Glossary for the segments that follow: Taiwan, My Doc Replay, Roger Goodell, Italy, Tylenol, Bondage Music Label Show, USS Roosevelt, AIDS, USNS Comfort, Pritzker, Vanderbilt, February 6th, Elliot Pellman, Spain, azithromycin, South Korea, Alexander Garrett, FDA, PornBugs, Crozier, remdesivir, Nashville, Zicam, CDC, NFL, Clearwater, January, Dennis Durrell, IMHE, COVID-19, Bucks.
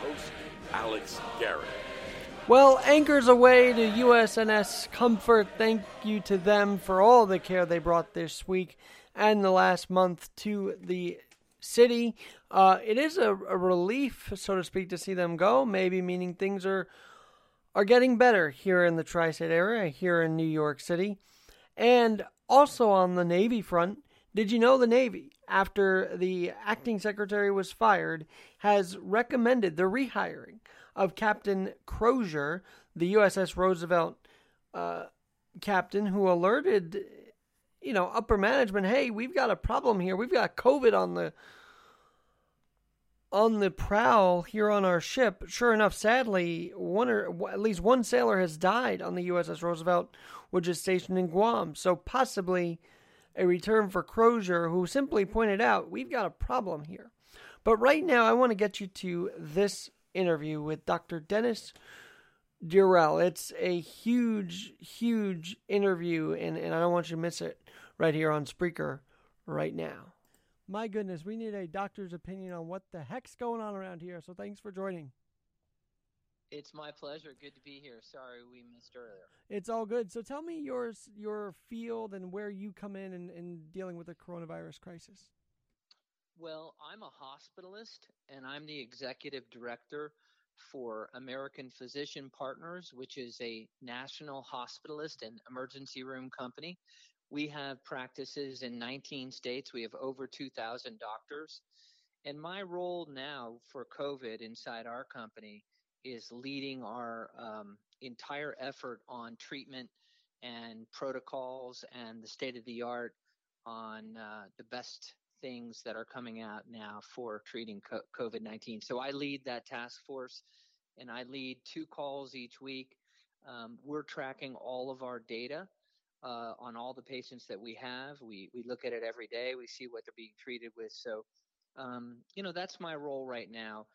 host, Alex Garrett. Well, anchors away to USNS Comfort. Thank you to them for all the care they brought this week and the last month to the city. It is a relief, so to speak, to see them go, maybe meaning things are getting better here in the tri-state area, here in New York City. And also on the Navy front, did you know the Navy, after the acting secretary was fired, has recommended the rehiring of Captain Crozier, the USS Roosevelt captain, who alerted, you know, upper management, hey, we've got a problem here. We've got COVID on the prowl here on our ship. Sure enough, sadly, at least one sailor has died on the USS Roosevelt, which is stationed in Guam. So possibly a return for Crozier, who simply pointed out, we've got a problem here. But right now, I want to get you to this interview with Dr. Dennis Durrell. It's a huge, huge interview, and I don't want you to miss it right here on Spreaker right now. My goodness, we need a doctor's opinion on what the heck's going on around here, so thanks for joining. It's my pleasure. Good to be here. Sorry we missed earlier. It's all good. So tell me your field and where you come in dealing with the coronavirus crisis. Well, I'm a hospitalist, and I'm the executive director for American Physician Partners, which is a national hospitalist and emergency room company. We have practices in 19 states. We have over 2,000 doctors. And my role now for COVID inside our company is leading our entire effort on treatment and protocols and the state of the art on the best things that are coming out now for treating COVID-19. So I lead that task force, and I lead two calls each week. We're tracking all of our data on all the patients that we have. We look at it every day. We see what they're being treated with. So, that's my role right now,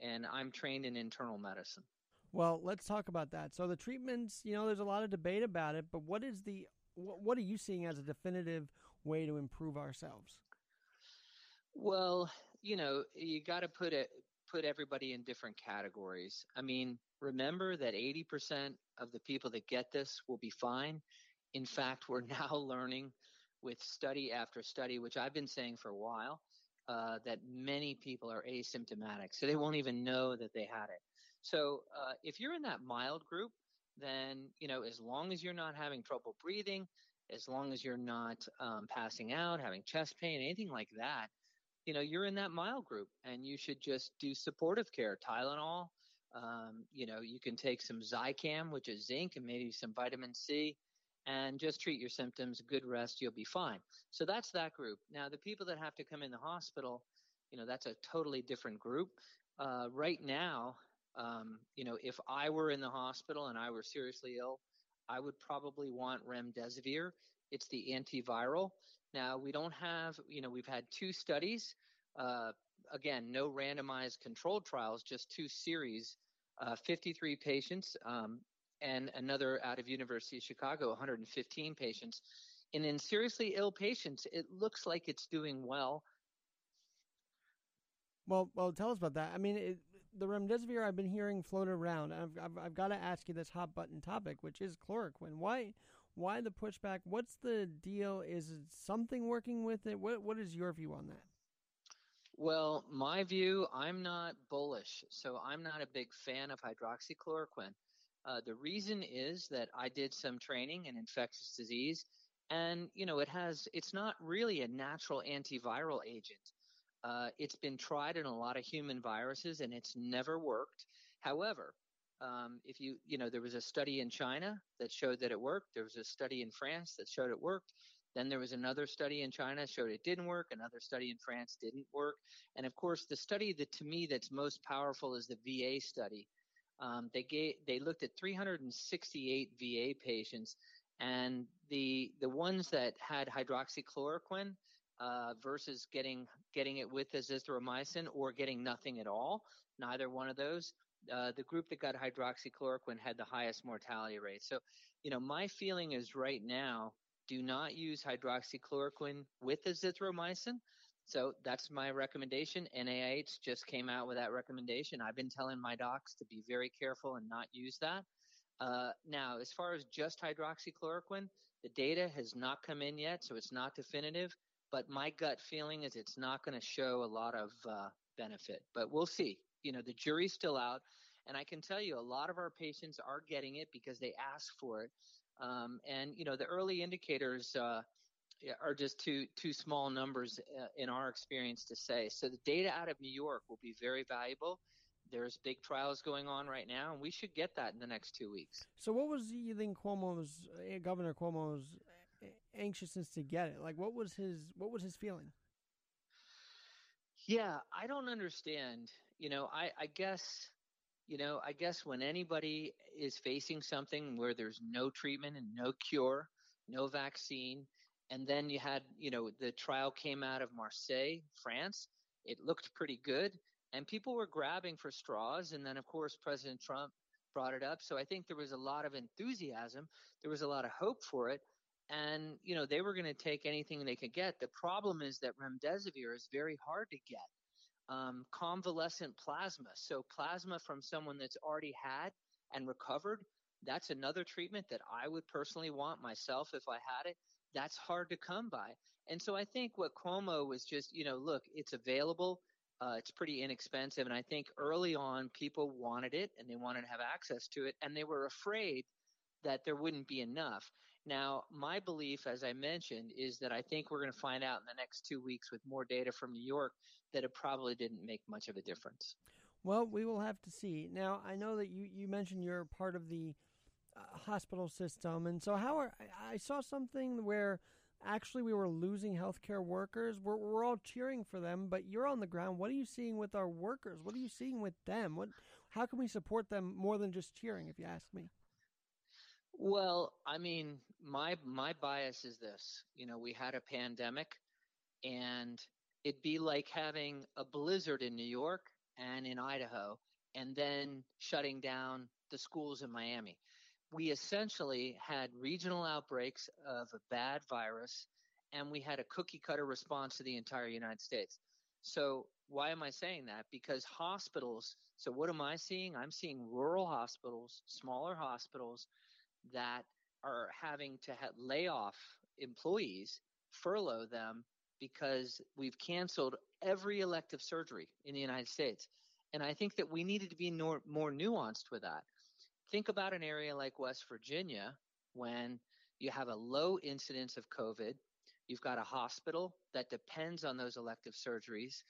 and I'm trained in internal medicine. Well, let's talk about that. So the treatments, there's a lot of debate about it, but what are you seeing as a definitive way to improve ourselves? Well, you got to put everybody in different categories. I mean, remember that 80% of the people that get this will be fine. In fact, we're now learning with study after study, which I've been saying for a while, that many people are asymptomatic, so they won't even know that they had it. So if you're in that mild group, then, as long as you're not having trouble breathing, as long as you're not passing out, having chest pain, anything like that, you're in that mild group, and you should just do supportive care, Tylenol. You can take some Zicam, which is zinc, and maybe some vitamin C, and just treat your symptoms, good rest, you'll be fine. So that's that group. Now, the people that have to come in the hospital, that's a totally different group. Right now, if I were in the hospital and I were seriously ill, I would probably want remdesivir. It's the antiviral. Now, we don't have, we've had two studies. Again, no randomized controlled trials, just two series, 53 patients, and another out of University of Chicago, 115 patients. And in seriously ill patients, it looks like it's doing well. Well, tell us about that. I mean, the remdesivir I've been hearing float around. I've got to ask you this hot button topic, which is chloroquine. Why the pushback? What's the deal? Is something working with it? What is your view on that? Well, my view, I'm not bullish, so I'm not a big fan of hydroxychloroquine. The reason is that I did some training in infectious disease, and it's not really a natural antiviral agent. It's been tried in a lot of human viruses, and it's never worked. However, if there was a study in China that showed that it worked. There was a study in France that showed it worked. Then there was another study in China showed it didn't work. Another study in France didn't work. And of course, the study that to me that's most powerful is the VA study. They looked at 368 VA patients, and the ones that had hydroxychloroquine versus getting it with azithromycin or getting nothing at all, neither one of those. The group that got hydroxychloroquine had the highest mortality rate. So, my feeling is right now, do not use hydroxychloroquine with azithromycin. So that's my recommendation. NIH just came out with that recommendation. I've been telling my docs to be very careful and not use that. Now, as far as just hydroxychloroquine, the data has not come in yet, so it's not definitive. But my gut feeling is it's not going to show a lot of benefit. But we'll see. You know, the jury's still out. And I can tell you a lot of our patients are getting it because they ask for it. And, you know, the early indicators are just too small numbers in our experience to say. So the data out of New York will be very valuable. There's big trials going on right now, and we should get that in the next 2 weeks. So what was, you think, Governor Cuomo's anxiousness to get it? Like, what was his feeling? Yeah, I don't understand. You know, I guess when anybody is facing something where there's no treatment and no cure, no vaccine, and then you had, you know, the trial came out of Marseille, France. It looked pretty good. And people were grabbing for straws. And then, of course, President Trump brought it up. So I think there was a lot of enthusiasm. There was a lot of hope for it. And, you know, they were going to take anything they could get. The problem is that remdesivir is very hard to get. Convalescent plasma. So plasma from someone that's already had and recovered. That's another treatment that I would personally want myself if I had it. That's hard to come by. And so I think what Cuomo was just, you know, look, it's available. It's pretty inexpensive. And I think early on people wanted it and they wanted to have access to it. And they were afraid that there wouldn't be enough. Now, my belief, as I mentioned, is that I think we're going to find out in the next 2 weeks with more data from New York that it probably didn't make much of a difference. Well, we will have to see. Now, I know that you mentioned you're part of the hospital system. And so I saw something where actually we were losing healthcare workers. We're all cheering for them, but you're on the ground. What are you seeing with our workers? What are you seeing with them? How can we support them more than just cheering, if you ask me? Well, I mean, my bias is this. You know, we had a pandemic, and it'd be like having a blizzard in New York and in Idaho, and then shutting down the schools in Miami. We essentially had regional outbreaks of a bad virus, and we had a cookie-cutter response to the entire United States. So why am I saying that? Because hospitals – so what am I seeing? I'm seeing rural hospitals, smaller hospitals that are having to lay off employees, furlough them, because we've canceled every elective surgery in the United States. And I think that we needed to be more nuanced with that. Think about an area like West Virginia when you have a low incidence of COVID. You've got a hospital that depends on those elective surgeries,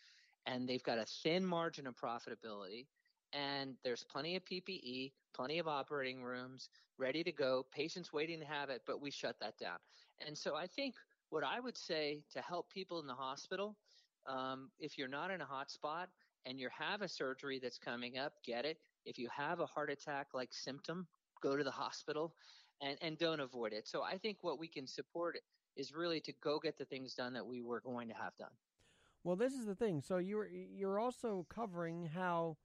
and they've got a thin margin of profitability, and there's plenty of PPE, plenty of operating rooms ready to go, patients waiting to have it, but we shut that down. And so I think what I would say to help people in the hospital, if you're not in a hot spot and you have a surgery that's coming up, get it. If you have a heart attack-like symptom, go to the hospital and don't avoid it. So I think what we can support is really to go get the things done that we were going to have done. Well, this is the thing. So you're also covering how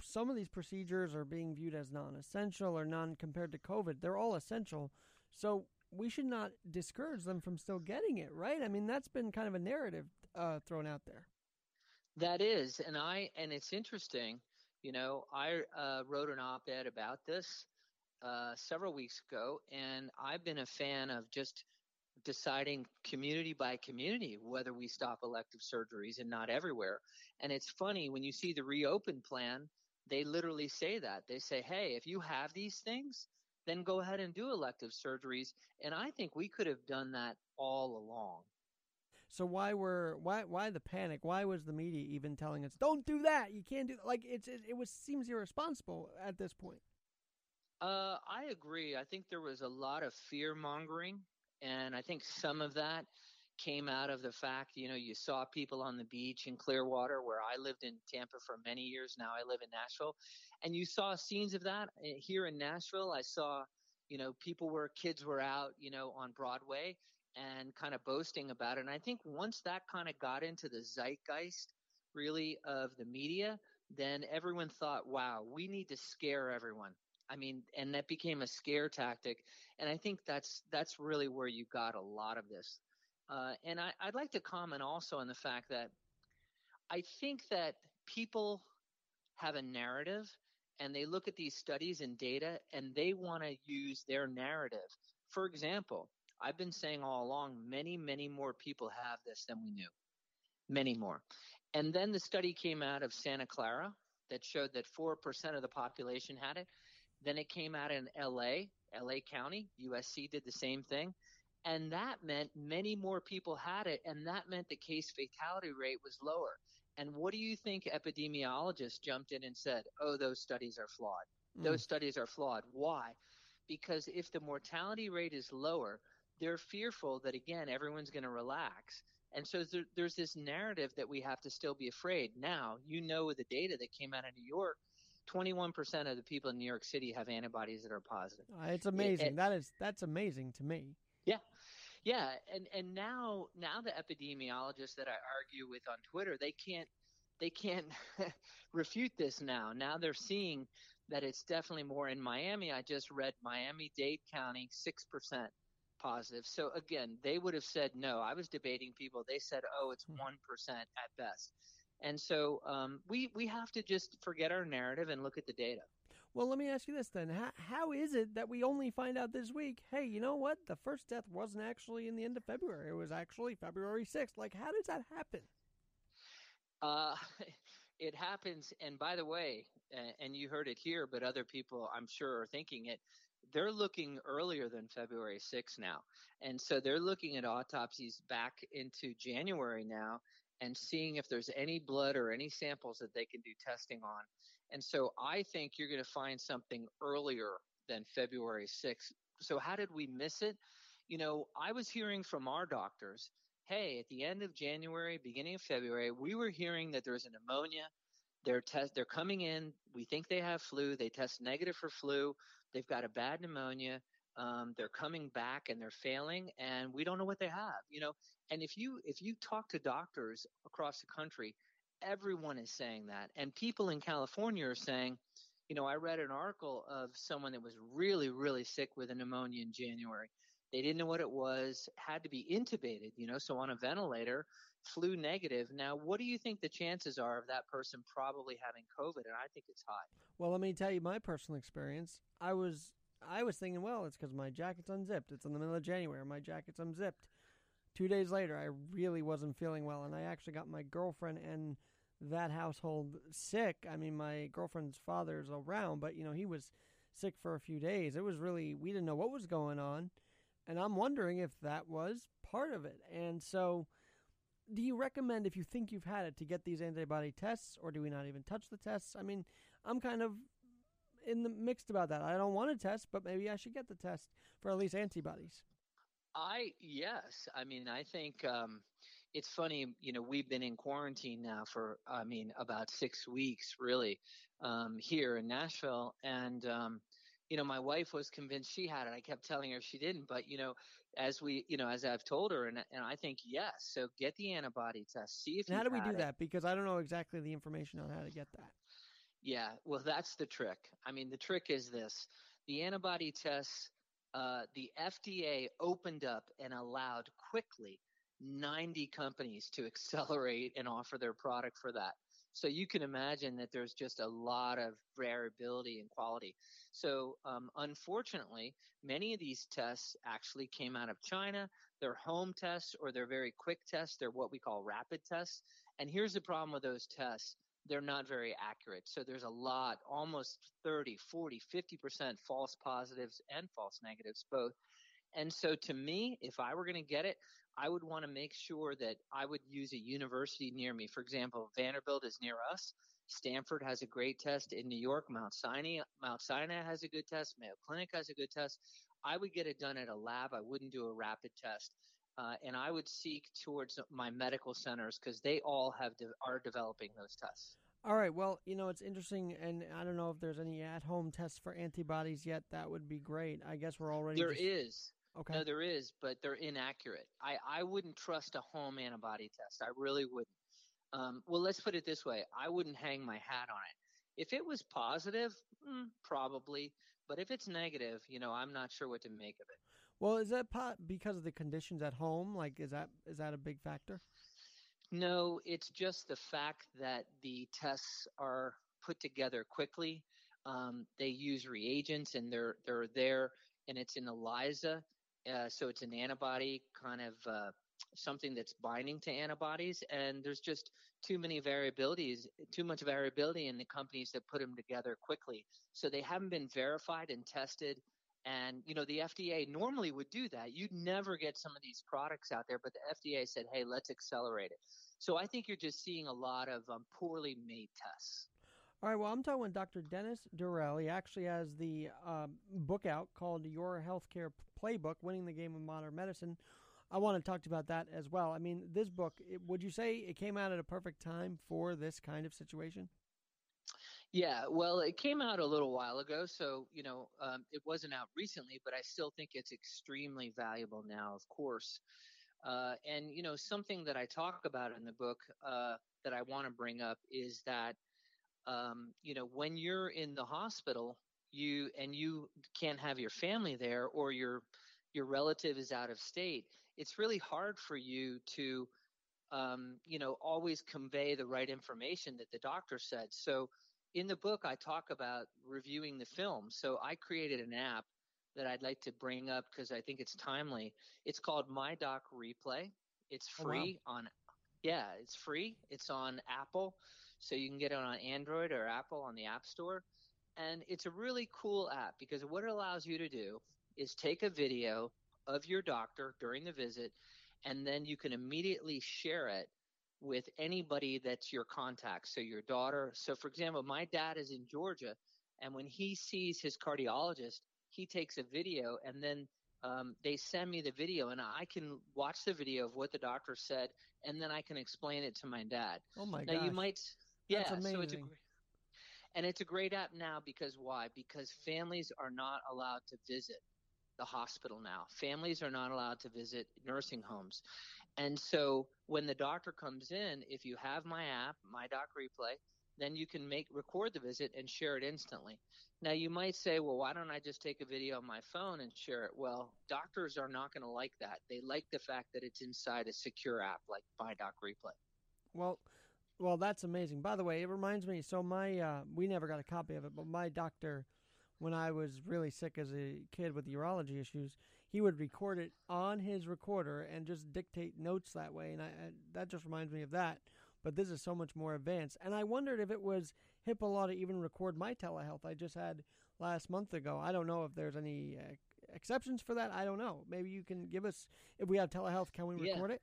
some of these procedures are being viewed as non-essential or non-compared to COVID. They're all essential. So we should not discourage them from still getting it, right? I mean, that's been kind of a narrative thrown out there. That is, and it's interesting. You know, I wrote an op-ed about this several weeks ago, and I've been a fan of just deciding community by community whether we stop elective surgeries, and not everywhere. And it's funny, when you see the reopen plan, they literally say that. They say, hey, if you have these things, then go ahead and do elective surgeries. And I think we could have done that all along. So why the panic? Why was the media even telling us don't do that? You can't do that. Like it seems irresponsible at this point. I agree. I think there was a lot of fear mongering, and I think some of that came out of the fact, you know, you saw people on the beach in Clearwater, where I lived in Tampa for many years. Now I live in Nashville, and you saw scenes of that here in Nashville. I saw, you know, kids were out, you know, on Broadway and kind of boasting about it. And I think once that kind of got into the zeitgeist, really, of the media, then everyone thought, wow, we need to scare everyone. I mean, and that became a scare tactic. And I think that's really where you got a lot of this. And I'd like to comment also on the fact that I think that people have a narrative and they look at these studies and data and they want to use their narrative. For example, I've been saying all along, many, many more people have this than we knew. Many more. And then the study came out of Santa Clara that showed that 4% of the population had it. Then it came out in LA County. USC did the same thing. And that meant many more people had it, and that meant the case fatality rate was lower. And what do you think epidemiologists jumped in and said? Oh, those studies are flawed. Those studies are flawed. Why? Because if the mortality rate is lower, they're fearful that, again, everyone's going to relax. And so there's this narrative that we have to still be afraid. Now, you know, with the data that came out of New York, 21% of the people in New York City have antibodies that are positive. It's amazing. That's amazing to me. Yeah. Yeah. And now the epidemiologists that I argue with on Twitter, they can't refute this now. Now they're seeing that it's definitely more in Miami. I just read Miami-Dade County, 6% positive. So again, they would have said no. I was debating people. They said, oh, it's 1% at best. And so we have to just forget our narrative and look at the data. Well, let me ask you this then. How is it that we only find out this week, hey, you know what? The first death wasn't actually in the end of February. It was actually February 6th. Like, how does that happen? It happens. And by the way, and you heard it here, but other people I'm sure are thinking it, they're looking earlier than February 6th now. And so they're looking at autopsies back into January now, and seeing if there's any blood or any samples that they can do testing on. And so I think you're going to find something earlier than February 6th. So how did we miss it? You know, I was hearing from our doctors, hey, at the end of January, beginning of February, we were hearing that there's a pneumonia. They're coming in. We think they have flu. They test negative for flu. They've got a bad pneumonia. They're coming back and they're failing, and we don't know what they have, you know. And if you talk to doctors across the country, everyone is saying that. And people in California are saying, you know, I read an article of someone that was really, really sick with a pneumonia in January. They didn't know what it was, had to be intubated, you know, so on a ventilator, flu negative. Now, what do you think the chances are of that person probably having COVID? And I think it's high. Well, let me tell you my personal experience. I was thinking, well, it's because my jacket's unzipped. It's in the middle of January. My jacket's unzipped. 2 days later, I really wasn't feeling well, and I actually got my girlfriend and that household sick. I mean, my girlfriend's father's around, but, you know, he was sick for a few days. It was really, we didn't know what was going on, and I'm wondering if that was part of it. And so do you recommend, if you think you've had it, to get these antibody tests, or do we not even touch the tests? I mean, I'm kind of in the mixed about that. I don't want to test, but maybe I should get the test for at least antibodies. Yes. I mean, I think it's funny, you know, we've been in quarantine now for, I mean, about 6 weeks really here in Nashville. And, you know, my wife was convinced she had it. I kept telling her she didn't, but, you know, as I've told her, and I think, yes. So get the antibody test. See if you had it. How do we do that? Because I don't know exactly the information on how to get that. Yeah, well, that's the trick. I mean, the trick is this. The antibody tests, the FDA opened up and allowed quickly 90 companies to accelerate and offer their product for that. So you can imagine that there's just a lot of variability in quality. So unfortunately, many of these tests actually came out of China. They're home tests or they're very quick tests. They're what we call rapid tests. And here's the problem with those tests. They're not very accurate. So there's a lot, almost 30, 40, 50% false positives and false negatives both. And so to me, if I were going to get it, I would want to make sure that I would use a university near me. For example, Vanderbilt is near us. Stanford has a great test in New York. Mount Sinai has a good test. Mayo Clinic has a good test. I would get it done at a lab. I wouldn't do a rapid test. And I would seek towards my medical centers because they all are developing those tests. All right. Well, you know, it's interesting. And I don't know if there's any at-home tests for antibodies yet. That would be great. I guess we're already There is. Okay. No, there is, but they're inaccurate. I wouldn't trust a home antibody test. I really wouldn't. Well, let's put it this way. I wouldn't hang my hat on it. If it was positive, probably. But if it's negative, you know, I'm not sure what to make of it. Well, is that because of the conditions at home? Like, is that a big factor? No, it's just the fact that the tests are put together quickly. They use reagents, and they're there, and it's an ELISA, so it's an antibody kind of something that's binding to antibodies, and there's just too much variability in the companies that put them together quickly. So they haven't been verified and tested. And, you know, the FDA normally would do that. You'd never get some of these products out there, but the FDA said, hey, let's accelerate it. So I think you're just seeing a lot of poorly made tests. All right, well, I'm talking with Dr. Dennis Durrell. He actually has the book out called Your Healthcare Playbook, Winning the Game of Modern Medicine. I want to talk to you about that as well. I mean, this book, would you say it came out at a perfect time for this kind of situation? Yeah, well, it came out a little while ago, so, you know, it wasn't out recently, but I still think it's extremely valuable now, of course. And, you know, something that I talk about in the book that I want to bring up is that, you know, when you're in the hospital, you can't have your family there, or your relative is out of state, it's really hard for you to, you know, always convey the right information that the doctor said. So in the book, I talk about reviewing the film. So I created an app that I'd like to bring up because I think it's timely. It's called My Doc Replay. It's free. Oh, wow. It's free. It's on Apple. So you can get it on Android or Apple on the App Store. And it's a really cool app because what it allows you to do is take a video of your doctor during the visit, and then you can immediately share it with anybody that's your contact, so your daughter. So, for example, my dad is in Georgia, and when he sees his cardiologist, he takes a video, and then they send me the video, and I can watch the video of what the doctor said, and then I can explain it to my dad. Oh, my God. Now, you might – yeah. That's amazing. So it's a great app now because why? Because families are not allowed to visit the hospital now. Families are not allowed to visit nursing homes. And so when the doctor comes in, if you have my app, My Doc Replay, then you can record the visit and share it instantly. Now you might say, well, why don't I just take a video on my phone and share it? Well, doctors are not going to like that. They like the fact that it's inside a secure app like My Doc Replay. Well, that's amazing. By the way, it reminds me, so my we never got a copy of it, but my doctor, when I was really sick as a kid with urology issues, he would record it on his recorder and just dictate notes that way. And that just reminds me of that. But this is so much more advanced. And I wondered if it was HIPAA law to even record my telehealth I just had last month ago. I don't know if there's any exceptions for that. I don't know. Maybe you can give us, if we have telehealth, can we record it?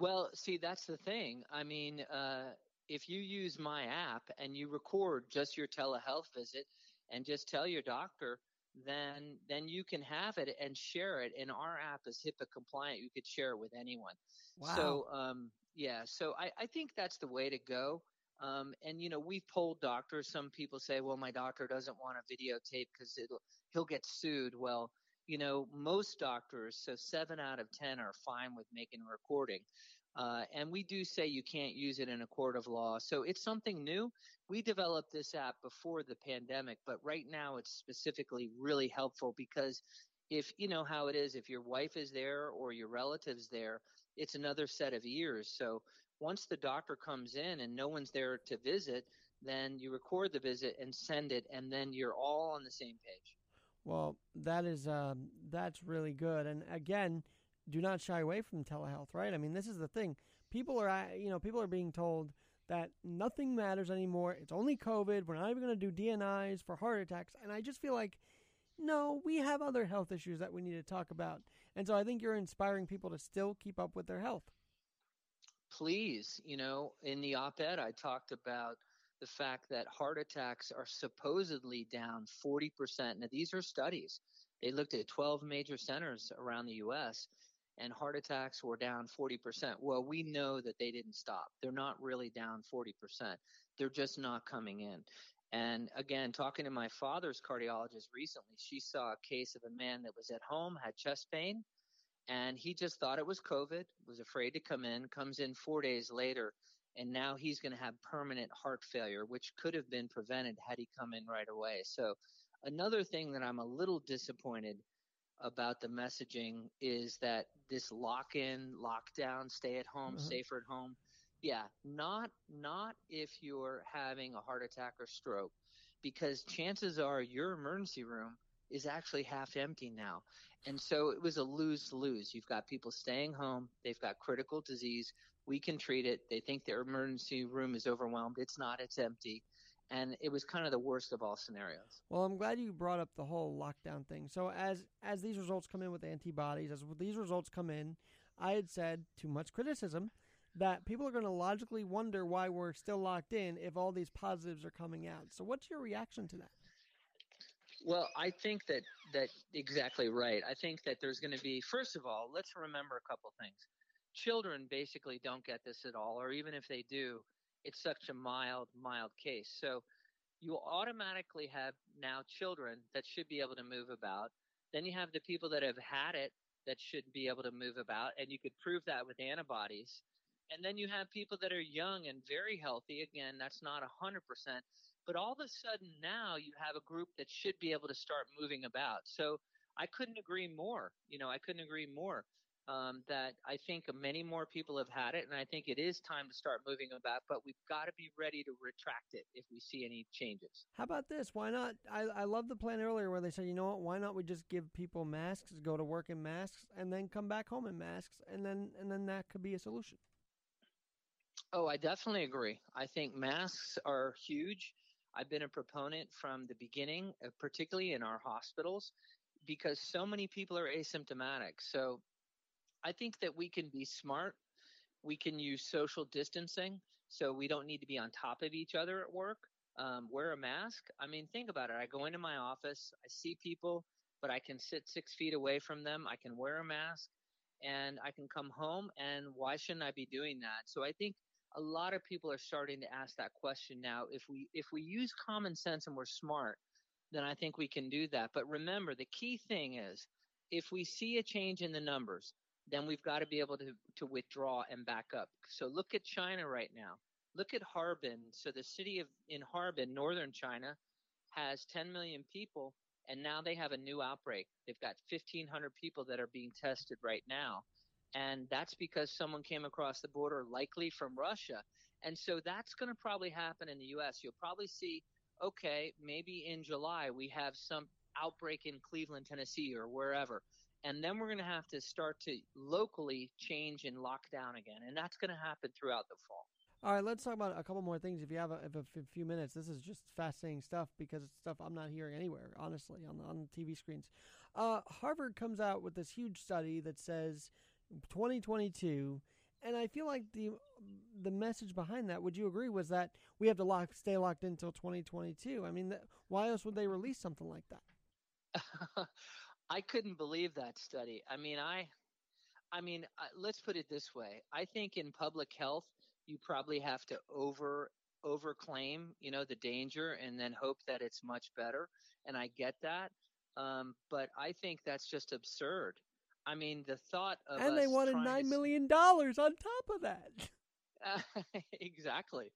Well, see, that's the thing. I mean, if you use my app and you record just your telehealth visit, and just tell your doctor, then you can have it and share it. And our app is HIPAA compliant. You could share it with anyone. Wow. So, so I think that's the way to go. And, you know, we've polled doctors. Some people say, well, my doctor doesn't want to videotape because he'll get sued. Well, you know, most doctors, so 7 out of 10 are fine with making a recording. And we do say you can't use it in a court of law. So it's something new. We developed this app before the pandemic, but right now it's specifically really helpful because if you know how it is, if your wife is there or your relative's there, it's another set of ears. So once the doctor comes in and no one's there to visit, then you record the visit and send it, and then you're all on the same page. Well, that is that's really good. And again, do not shy away from telehealth, right? I mean, this is the thing. People are being told that nothing matters anymore. It's only COVID. We're not even going to do DNIs for heart attacks. And I just feel like, no, we have other health issues that we need to talk about. And so I think you're inspiring people to still keep up with their health. Please, you know, in the op-ed, I talked about the fact that heart attacks are supposedly down 40%. Now, these are studies. They looked at 12 major centers around the U.S., and heart attacks were down 40%. Well, we know that they didn't stop. They're not really down 40%. They're just not coming in. And again, talking to my father's cardiologist recently, she saw a case of a man that was at home, had chest pain, and he just thought it was COVID, was afraid to come in, comes in 4 days later, and now he's going to have permanent heart failure, which could have been prevented had he come in right away. So another thing that I'm a little disappointed about the messaging is that this lock-in, lockdown, stay at home, safer at home. Yeah, not if you're having a heart attack or stroke, because chances are your emergency room is actually half empty now. And so it was a lose-lose. You've got people staying home. They've got critical disease. We can treat it. They think their emergency room is overwhelmed. It's not. It's empty. And it was kind of the worst of all scenarios. Well, I'm glad you brought up the whole lockdown thing. So as these results come in with antibodies, as these results come in, I had said too much criticism that people are going to logically wonder why we're still locked in if all these positives are coming out. So what's your reaction to that? Well, I think that exactly right. I think that there's going to be, first of all, let's remember a couple things. Children basically don't get this at all, or even if they do, it's such a mild case. So you automatically have now children that should be able to move about. Then you have the people that have had it that should be able to move about, and you could prove that with antibodies. And then you have people that are young and very healthy. Again, that's not 100%. But all of a sudden now you have a group that should be able to start moving about. So I couldn't agree more. I couldn't agree more that I think many more people have had it. And I think it is time to start moving about. But we've got to be ready to retract it if we see any changes. How about this? Why not? I love the plan earlier where they said, you know what, why not we just give people masks, go to work in masks, and then come back home in masks. And then that could be a solution. Oh, I definitely agree. I think masks are huge. I've been a proponent from the beginning, particularly in our hospitals, because so many people are asymptomatic. So I think that we can be smart. We can use social distancing, so we don't need to be on top of each other at work. Wear a mask. I mean, think about it. I go into my office, I see people, but I can sit 6 feet away from them. I can wear a mask and I can come home. And why shouldn't I be doing that? So I think a lot of people are starting to ask that question now. If we use common sense and we're smart, then I think we can do that. But remember, the key thing is if we see a change in the numbers, then we've got to be able to withdraw and back up. So look at China right now. Look at Harbin. So the city in Harbin, northern China, has 10 million people, and now they have a new outbreak. They've got 1,500 people that are being tested right now. And that's because someone came across the border, likely from Russia. And so that's going to probably happen in the U.S. You'll probably see, okay, maybe in July we have some outbreak in Cleveland, Tennessee, or wherever. And then we're going to have to start to locally change and lock down again. And that's going to happen throughout the fall. All right, let's talk about a couple more things. If you have a few minutes, this is just fascinating stuff because it's stuff I'm not hearing anywhere, honestly, on the TV screens. Harvard comes out with this huge study that says 2022, and I feel like the message behind that, would you agree, was that we have to stay locked in until 2022. I mean, why else would they release something like that? I couldn't believe that study. I mean, let's put it this way. I think in public health, you probably have to overclaim, the danger and then hope that it's much better. And I get that. But I think that's just absurd. I mean, the thought of and they wanted $9 million on top of that. Exactly.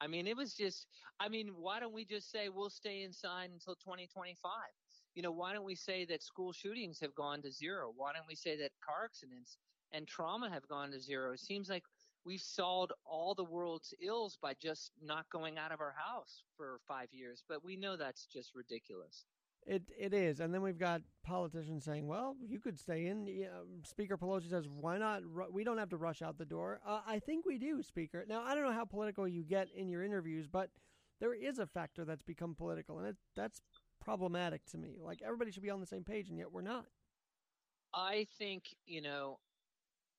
I mean, it was just – I mean, why don't we just say we'll stay inside until 2025? Why don't we say that school shootings have gone to zero? Why don't we say that car accidents and trauma have gone to zero? It seems like we've solved all the world's ills by just not going out of our house for 5 years. But we know that's just ridiculous. It is. And then we've got politicians saying, well, you could stay in. Speaker Pelosi says, why not? We don't have to rush out the door. I think we do, Speaker. Now, I don't know how political you get in your interviews, but there is a factor that's become political, and that's problematic to me. Like, everybody should be on the same page, and yet we're not. I think,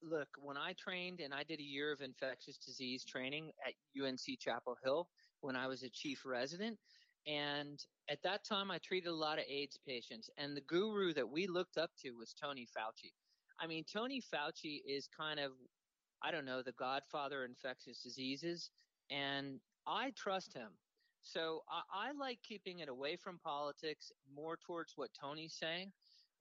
look, when I trained, and I did a year of infectious disease training at UNC Chapel Hill when I was a chief resident, and at that time, I treated a lot of AIDS patients, and the guru that we looked up to was Tony Fauci. I mean, Tony Fauci is kind of, I don't know, the godfather of infectious diseases, and I trust him. So I like keeping it away from politics, more towards what Tony's saying,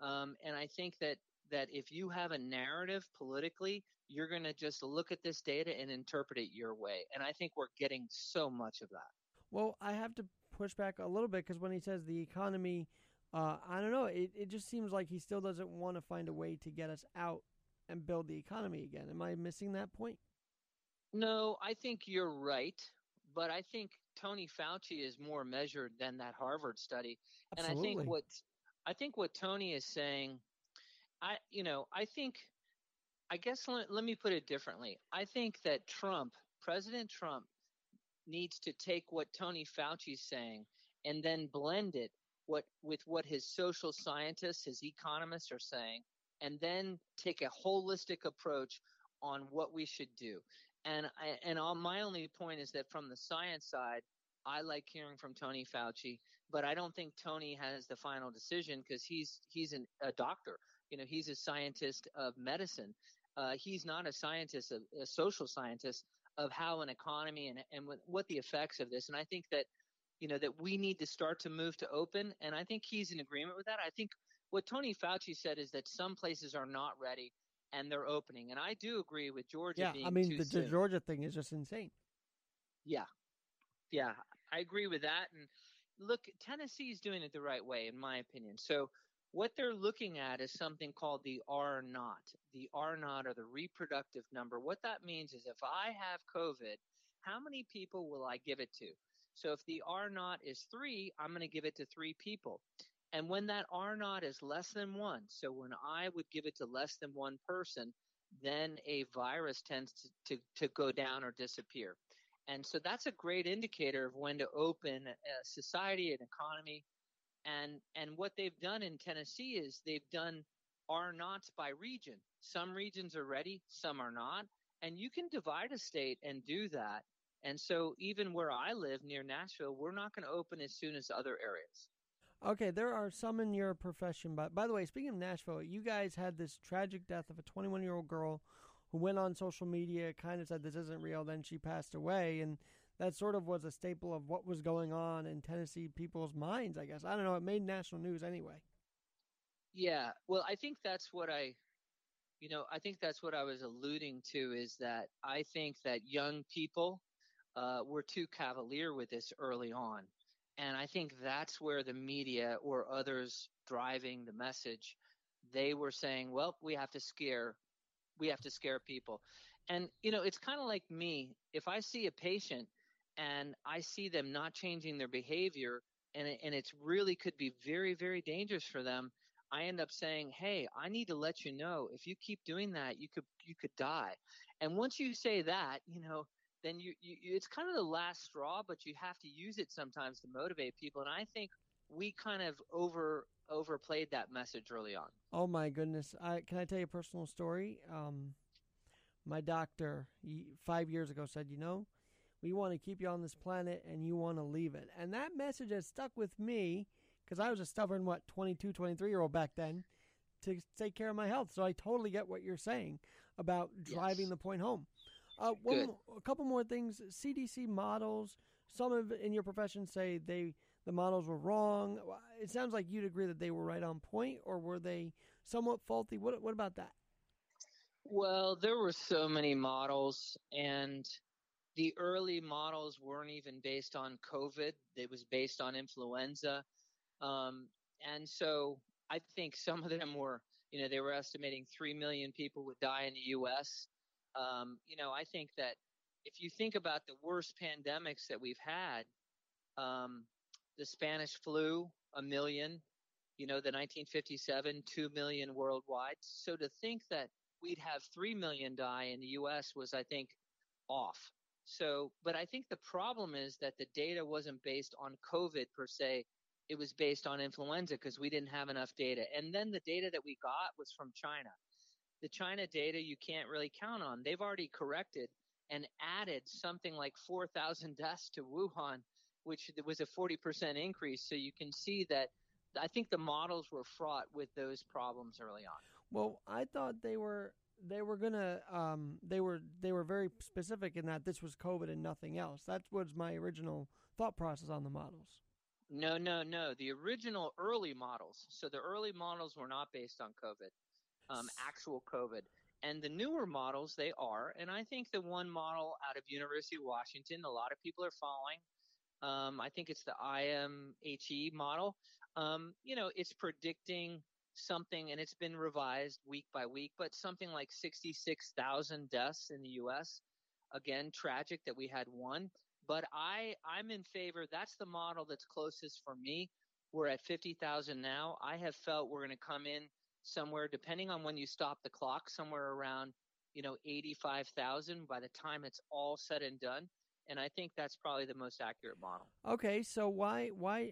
and I think that if you have a narrative politically, you're going to just look at this data and interpret it your way, and I think we're getting so much of that. Well, I have to push back a little bit because when he says the economy I don't know. It just seems like he still doesn't want to find a way to get us out and build the economy again. Am I missing that point? No, I think you're right. But I think Tony Fauci is more measured than that Harvard study. Absolutely. And I think what Tony is saying, let me put it differently. I think that President Trump needs to take what Tony Fauci's saying and then blend it with what his social scientists, his economists are saying, and then take a holistic approach on what we should do. My only point is that from the science side, I like hearing from Tony Fauci, but I don't think Tony has the final decision because he's a doctor. He's a scientist of medicine. He's not a scientist, a social scientist of how an economy and what the effects of this. And I think that, that we need to start to move to open. And I think he's in agreement with that. I think what Tony Fauci said is that some places are not ready and they're opening. And I do agree with Georgia. Yeah, the Georgia thing is just insane. Yeah. Yeah, I agree with that. And look, Tennessee is doing it the right way, in my opinion. So what they're looking at is something called the R-naught. The R-naught, or the reproductive number. What that means is if I have COVID, how many people will I give it to? So if the R-naught is 3, I'm going to give it to 3 people. And when that R-naught is less than 1, so when I would give it to less than 1 person, then a virus tends to go down or disappear. And so that's a great indicator of when to open a society, an economy. And what they've done in Tennessee is they've done R-naughts by region. Some regions are ready, some are not. And you can divide a state and do that. And so even where I live near Nashville, we're not going to open as soon as other areas. Okay, there are some in your profession. But by the way, speaking of Nashville, you guys had this tragic death of a 21-year-old girl who went on social media, kind of said this isn't real, then she passed away. And that sort of was a staple of what was going on in Tennessee people's minds, I guess. I don't know. It made national news anyway. Yeah. Well, I think that's what I was alluding to, is that I think that young people were too cavalier with this early on. And I think that's where the media or others driving the message, they were saying, well, we have to scare people. And, it's kind of like me. If I see a patient and I see them not changing their behavior and it's really could be very, very dangerous for them, I end up saying, hey, I need to let you know if you keep doing that, you could die. And once you say that, then you it's kind of the last straw, but you have to use it sometimes to motivate people. And I think we kind of overplayed that message early on. Oh my goodness. Can I tell you a personal story? My doctor 5 years ago said, we want to keep you on this planet and you want to leave it. And that message has stuck with me because I was a stubborn, 22, 23-year-old back then to take care of my health. So I totally get what you're saying about driving the point home. A couple more things. CDC models, some in your profession say the models were wrong. It sounds like you'd agree that they were right on point, or were they somewhat faulty? What about that? Well, there were so many models, and the early models weren't even based on COVID. It was based on influenza. And so I think some of them were, they were estimating 3 million people would die in the U.S. I think that if you think about the worst pandemics that we've had, the Spanish flu, 1 million, the 1957, 2 million worldwide. So to think that we'd have 3 million die in the U.S. was, I think, off. So, but I think the problem is that the data wasn't based on COVID per se. It was based on influenza because we didn't have enough data. And then the data that we got was from China. The China data you can't really count on. They've already corrected and added something like 4,000 deaths to Wuhan, which was a 40% increase. So you can see that I think the models were fraught with those problems early on. Well, I thought they were very specific in that this was COVID and nothing else. That was my original thought process on the models. No. The original early models. So the early models were not based on COVID, actual COVID. And the newer models, they are. And I think the one model out of University of Washington, a lot of people are following, I think it's the IMHE model. You know, it's predicting something, and it's been revised week by week, but something like 66,000 deaths in the U.S. Again, tragic that we had one, but I'm in favor. That's the model that's closest for me. We're at 50,000 now. I have felt we're going to come in somewhere, depending on when you stop the clock, somewhere around, 85,000 by the time it's all said and done. And I think that's probably the most accurate model. Okay, so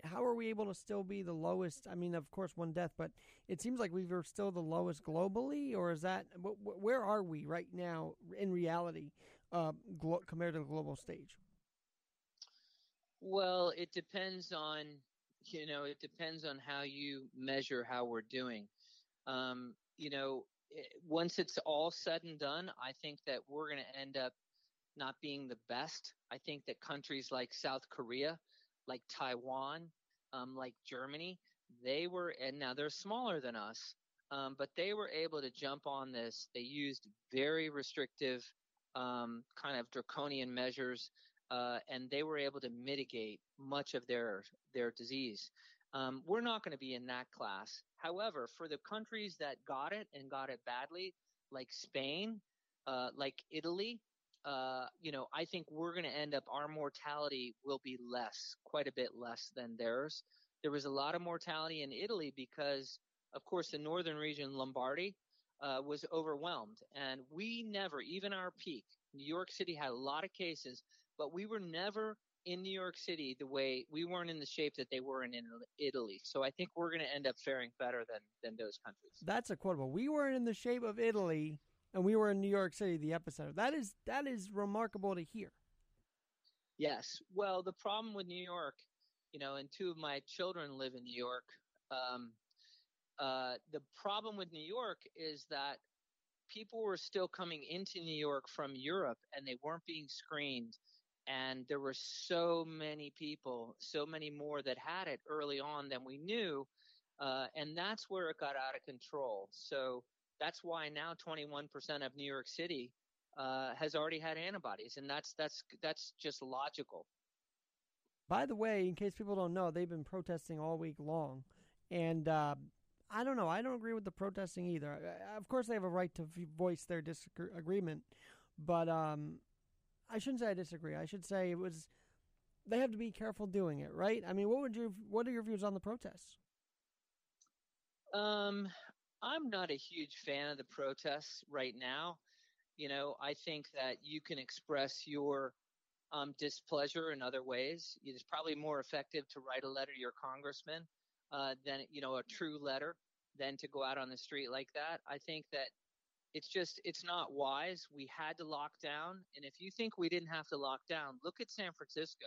how are we able to still be the lowest? I mean, of course, one death, but it seems like we were still the lowest globally, or is that, where are we right now in reality compared to the global stage? Well, it depends on, it depends on how you measure how we're doing. Once it's all said and done, I think that we're going to end up not being the best. I think that countries like South Korea, like Taiwan, like Germany, they were, and now they're smaller than us, but they were able to jump on this. They used very restrictive, kind of draconian measures, and they were able to mitigate much of their disease. We're not going to be in that class. However, for the countries that got it and got it badly, like Spain, like Italy, I think we're going to end up, our mortality will be less, quite a bit less than theirs. There was a lot of mortality in Italy because, of course, the northern region, Lombardy, was overwhelmed. And we never, even our peak, New York City had a lot of cases, but we were never in New York City the way, we weren't in the shape that they were in Italy. So I think we're going to end up faring better than those countries. That's a quotable. We weren't in the shape of Italy, and we were in New York City, the epicenter. That is remarkable to hear. Yes. Well, the problem with New York, and two of my children live in New York. The problem with New York is that people were still coming into New York from Europe, and they weren't being screened. And there were so many people, so many more that had it early on than we knew. And that's where it got out of control. So that's why now 21% of New York City has already had antibodies, and that's just logical. By the way, in case people don't know, they've been protesting all week long, and I don't know. I don't agree with the protesting either. Of course, they have a right to voice their disagreement, but I shouldn't say I disagree. I should say it was they have to be careful doing it, right? I mean, what are your views on the protests? I'm not a huge fan of the protests right now. I think that you can express your displeasure in other ways. It is probably more effective to write a letter to your congressman than, a true letter than to go out on the street like that. I think that it's not wise. We had to lock down. And if you think we didn't have to lock down, look at San Francisco.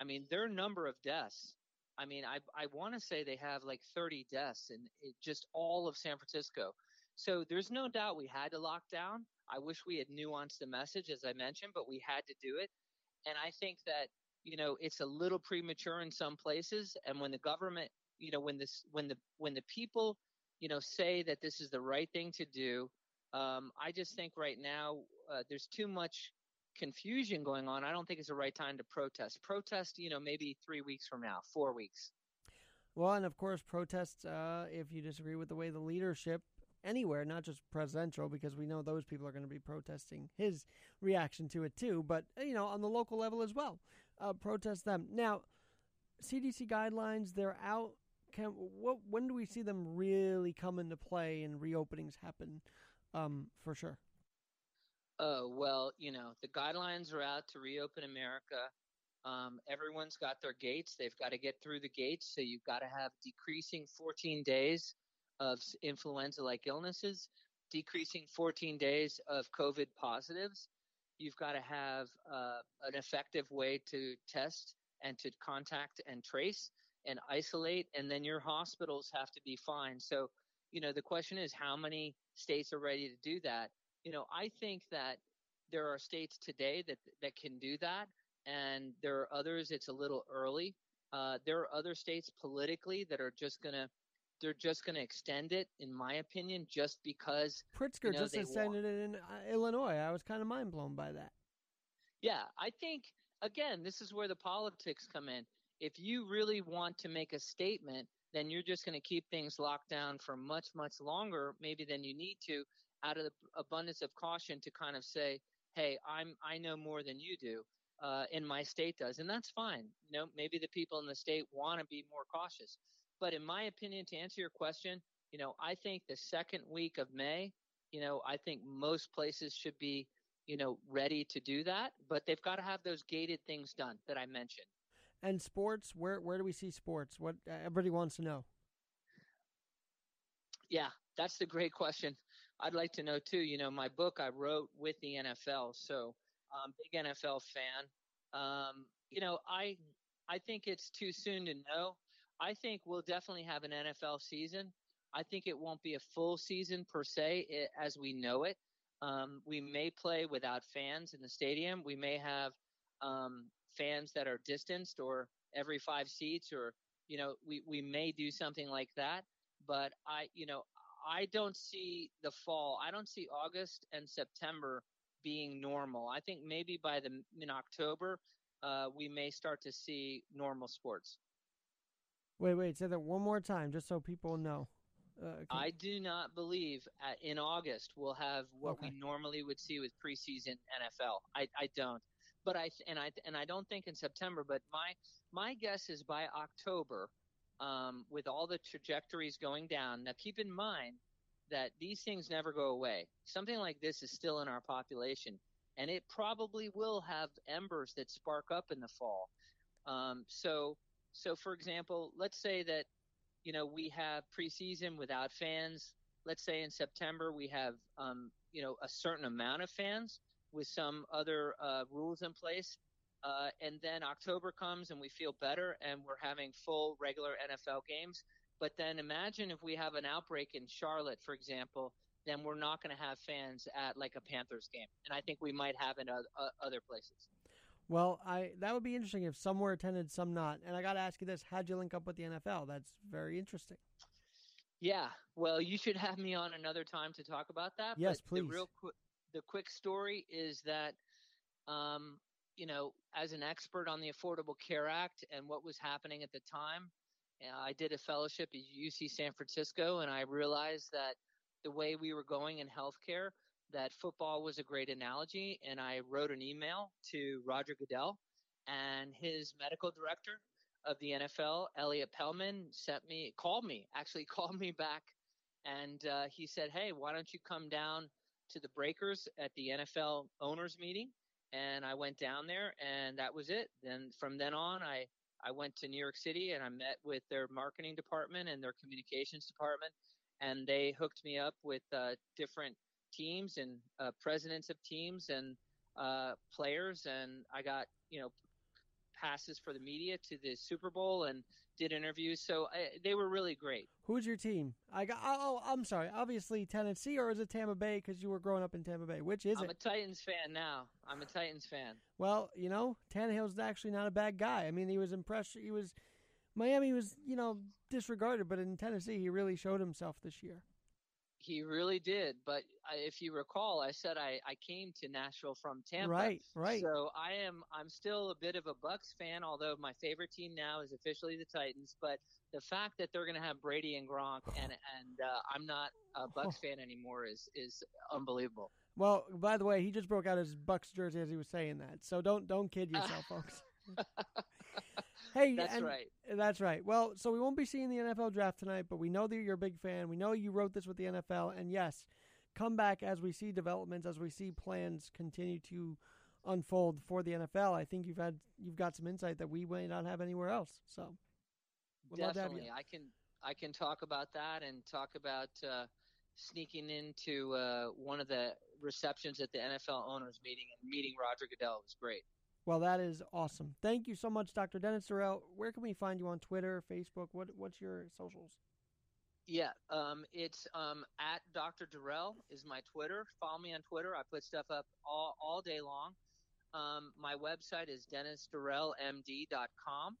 I mean, their number of deaths. I mean, I want to say they have like 30 deaths in just all of San Francisco. So there's no doubt we had to lock down. I wish we had nuanced the message, as I mentioned, but we had to do it. And I think that, it's a little premature in some places. And when the government, when the people, say that this is the right thing to do, I just think right now there's too much confusion going on. I don't think it's the right time to protest. Maybe 3 weeks from now, 4 weeks. Well, and of course, protests if you disagree with the way the leadership anywhere, not just presidential, because we know those people are going to be protesting his reaction to it too, but, on the local level as well, protest them. Now, CDC guidelines, they're out. When do we see them really come into play and reopenings happen for sure? Oh, well, the guidelines are out to reopen America. Everyone's got their gates. They've got to get through the gates. So you've got to have decreasing 14 days of influenza-like illnesses, decreasing 14 days of COVID positives. You've got to have an effective way to test and to contact and trace and isolate. And then your hospitals have to be fine. So, the question is how many states are ready to do that? I think that there are states today that can do that, and there are others it's a little early. There are other states politically that are just going to extend it, in my opinion, just because Pritzker just extended it in Illinois. I was kind of mind blown by that. Yeah, I think again, this is where the politics come in. If you really want to make a statement, then you're just going to keep things locked down for much, much longer, maybe than you need to, out of the abundance of caution to kind of say, hey, I know more than you do, and my state does. And that's fine. You know, maybe the people in the state want to be more cautious. But in my opinion, to answer your question, you know, I think the second week of May, you know, I think most places should be, you know, ready to do that. But they've got to have those gated things done that I mentioned. And sports, where do we see sports? What everybody wants to know. Yeah, that's the great question. I'd like to know, too. You know, my book I wrote with the NFL, so I'm a big NFL fan. You know, I think it's too soon to know. I think we'll definitely have an NFL season. I think it won't be a full season per se as we know it. We may play without fans in the stadium. We may have fans that are distanced or every 5 seats, or, you know, we may do something like that. But I don't see the fall. I don't see August and September being normal. I think maybe by in October, we may start to see normal sports. Wait, say that one more time just so people know. Okay. I do not believe in August we'll have what we normally would see with preseason NFL. I don't, but I don't think in September. But my guess is by October, with all the trajectories going down. Now keep in mind that these things never go away. Something like this is still in our population, and it probably will have embers that spark up in the fall. So for example, let's say that, you know, we have preseason without fans. Let's say in September we have, you know, a certain amount of fans with some other rules in place. And then October comes and we feel better and we're having full regular NFL games. But then imagine if we have an outbreak in Charlotte, for example, then we're not going to have fans at like a Panthers game. And I think we might have in other places. Well, that would be interesting if some were attended, some not. And I got to ask you this. How'd you link up with the NFL? That's very interesting. Yeah. Well, you should have me on another time to talk about that. Yes, but please. The quick story is that, you know, as an expert on the Affordable Care Act and what was happening at the time, I did a fellowship at UC San Francisco, and I realized that the way we were going in healthcare – that football was a great analogy, and I wrote an email to Roger Goodell, and his medical director of the NFL, Elliot Pellman, called me back, and he said, hey, why don't you come down to the Breakers at the NFL owners meeting? And I went down there, and that was it. Then from then on, I went to New York City, and I met with their marketing department and their communications department, and they hooked me up with different teams and presidents of teams and players, and I got, you know, passes for the media to the Super Bowl and did interviews. So they were really great. Who's your team? I'm sorry. Obviously Tennessee, or is it Tampa Bay? Because you were growing up in Tampa Bay. Which is it? I'm a Titans fan now. Well, you know, Tannehill's actually not a bad guy. I mean, he was impressed. He was Miami was, you know, disregarded, but in Tennessee he really showed himself this year. He really did. But if you recall, I said I came to Nashville from Tampa. Right. So I'm still a bit of a Bucks fan, although my favorite team now is officially the Titans. But the fact that they're going to have Brady and Gronk and I'm not a Bucks fan anymore is unbelievable. Well, by the way, he just broke out his Bucks jersey as he was saying that. So don't kid yourself, folks. Hey, that's right. Well, so we won't be seeing the NFL draft tonight, but we know that you're a big fan. We know you wrote this with the NFL, and yes, come back as we see developments, as we see plans continue to unfold for the NFL. I think you've got some insight that we may not have anywhere else. So definitely, I can talk about that and talk about sneaking into one of the receptions at the NFL owners meeting and meeting Roger Goodell. It was great. Well, that is awesome. Thank you so much, Dr. Dennis Sorrell. Where can we find you on Twitter, Facebook? What's your socials? Yeah, it's at Dr. Durrell is my Twitter. Follow me on Twitter. I put stuff up all day long. My website is dennisdurrellmd.com.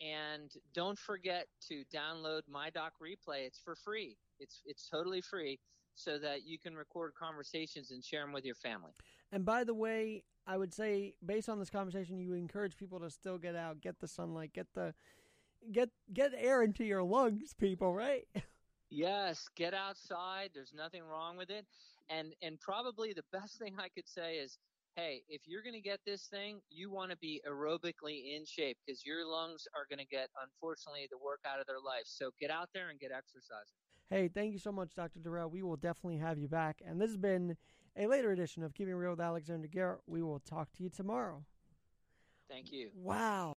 And don't forget to download My Doc Replay. It's for free. It's totally free so that you can record conversations and share them with your family. And by the way, I would say, based on this conversation, you encourage people to still get out, get the sunlight, get air into your lungs, people, right? Yes, get outside. There's nothing wrong with it. And probably the best thing I could say is, hey, if you're going to get this thing, you want to be aerobically in shape because your lungs are going to get, unfortunately, the work out of their life. So get out there and get exercising. Hey, thank you so much, Dr. Durrell. We will definitely have you back. And this has been a later edition of Keeping Real with Alexander Garrett. We will talk to you tomorrow. Thank you. Wow.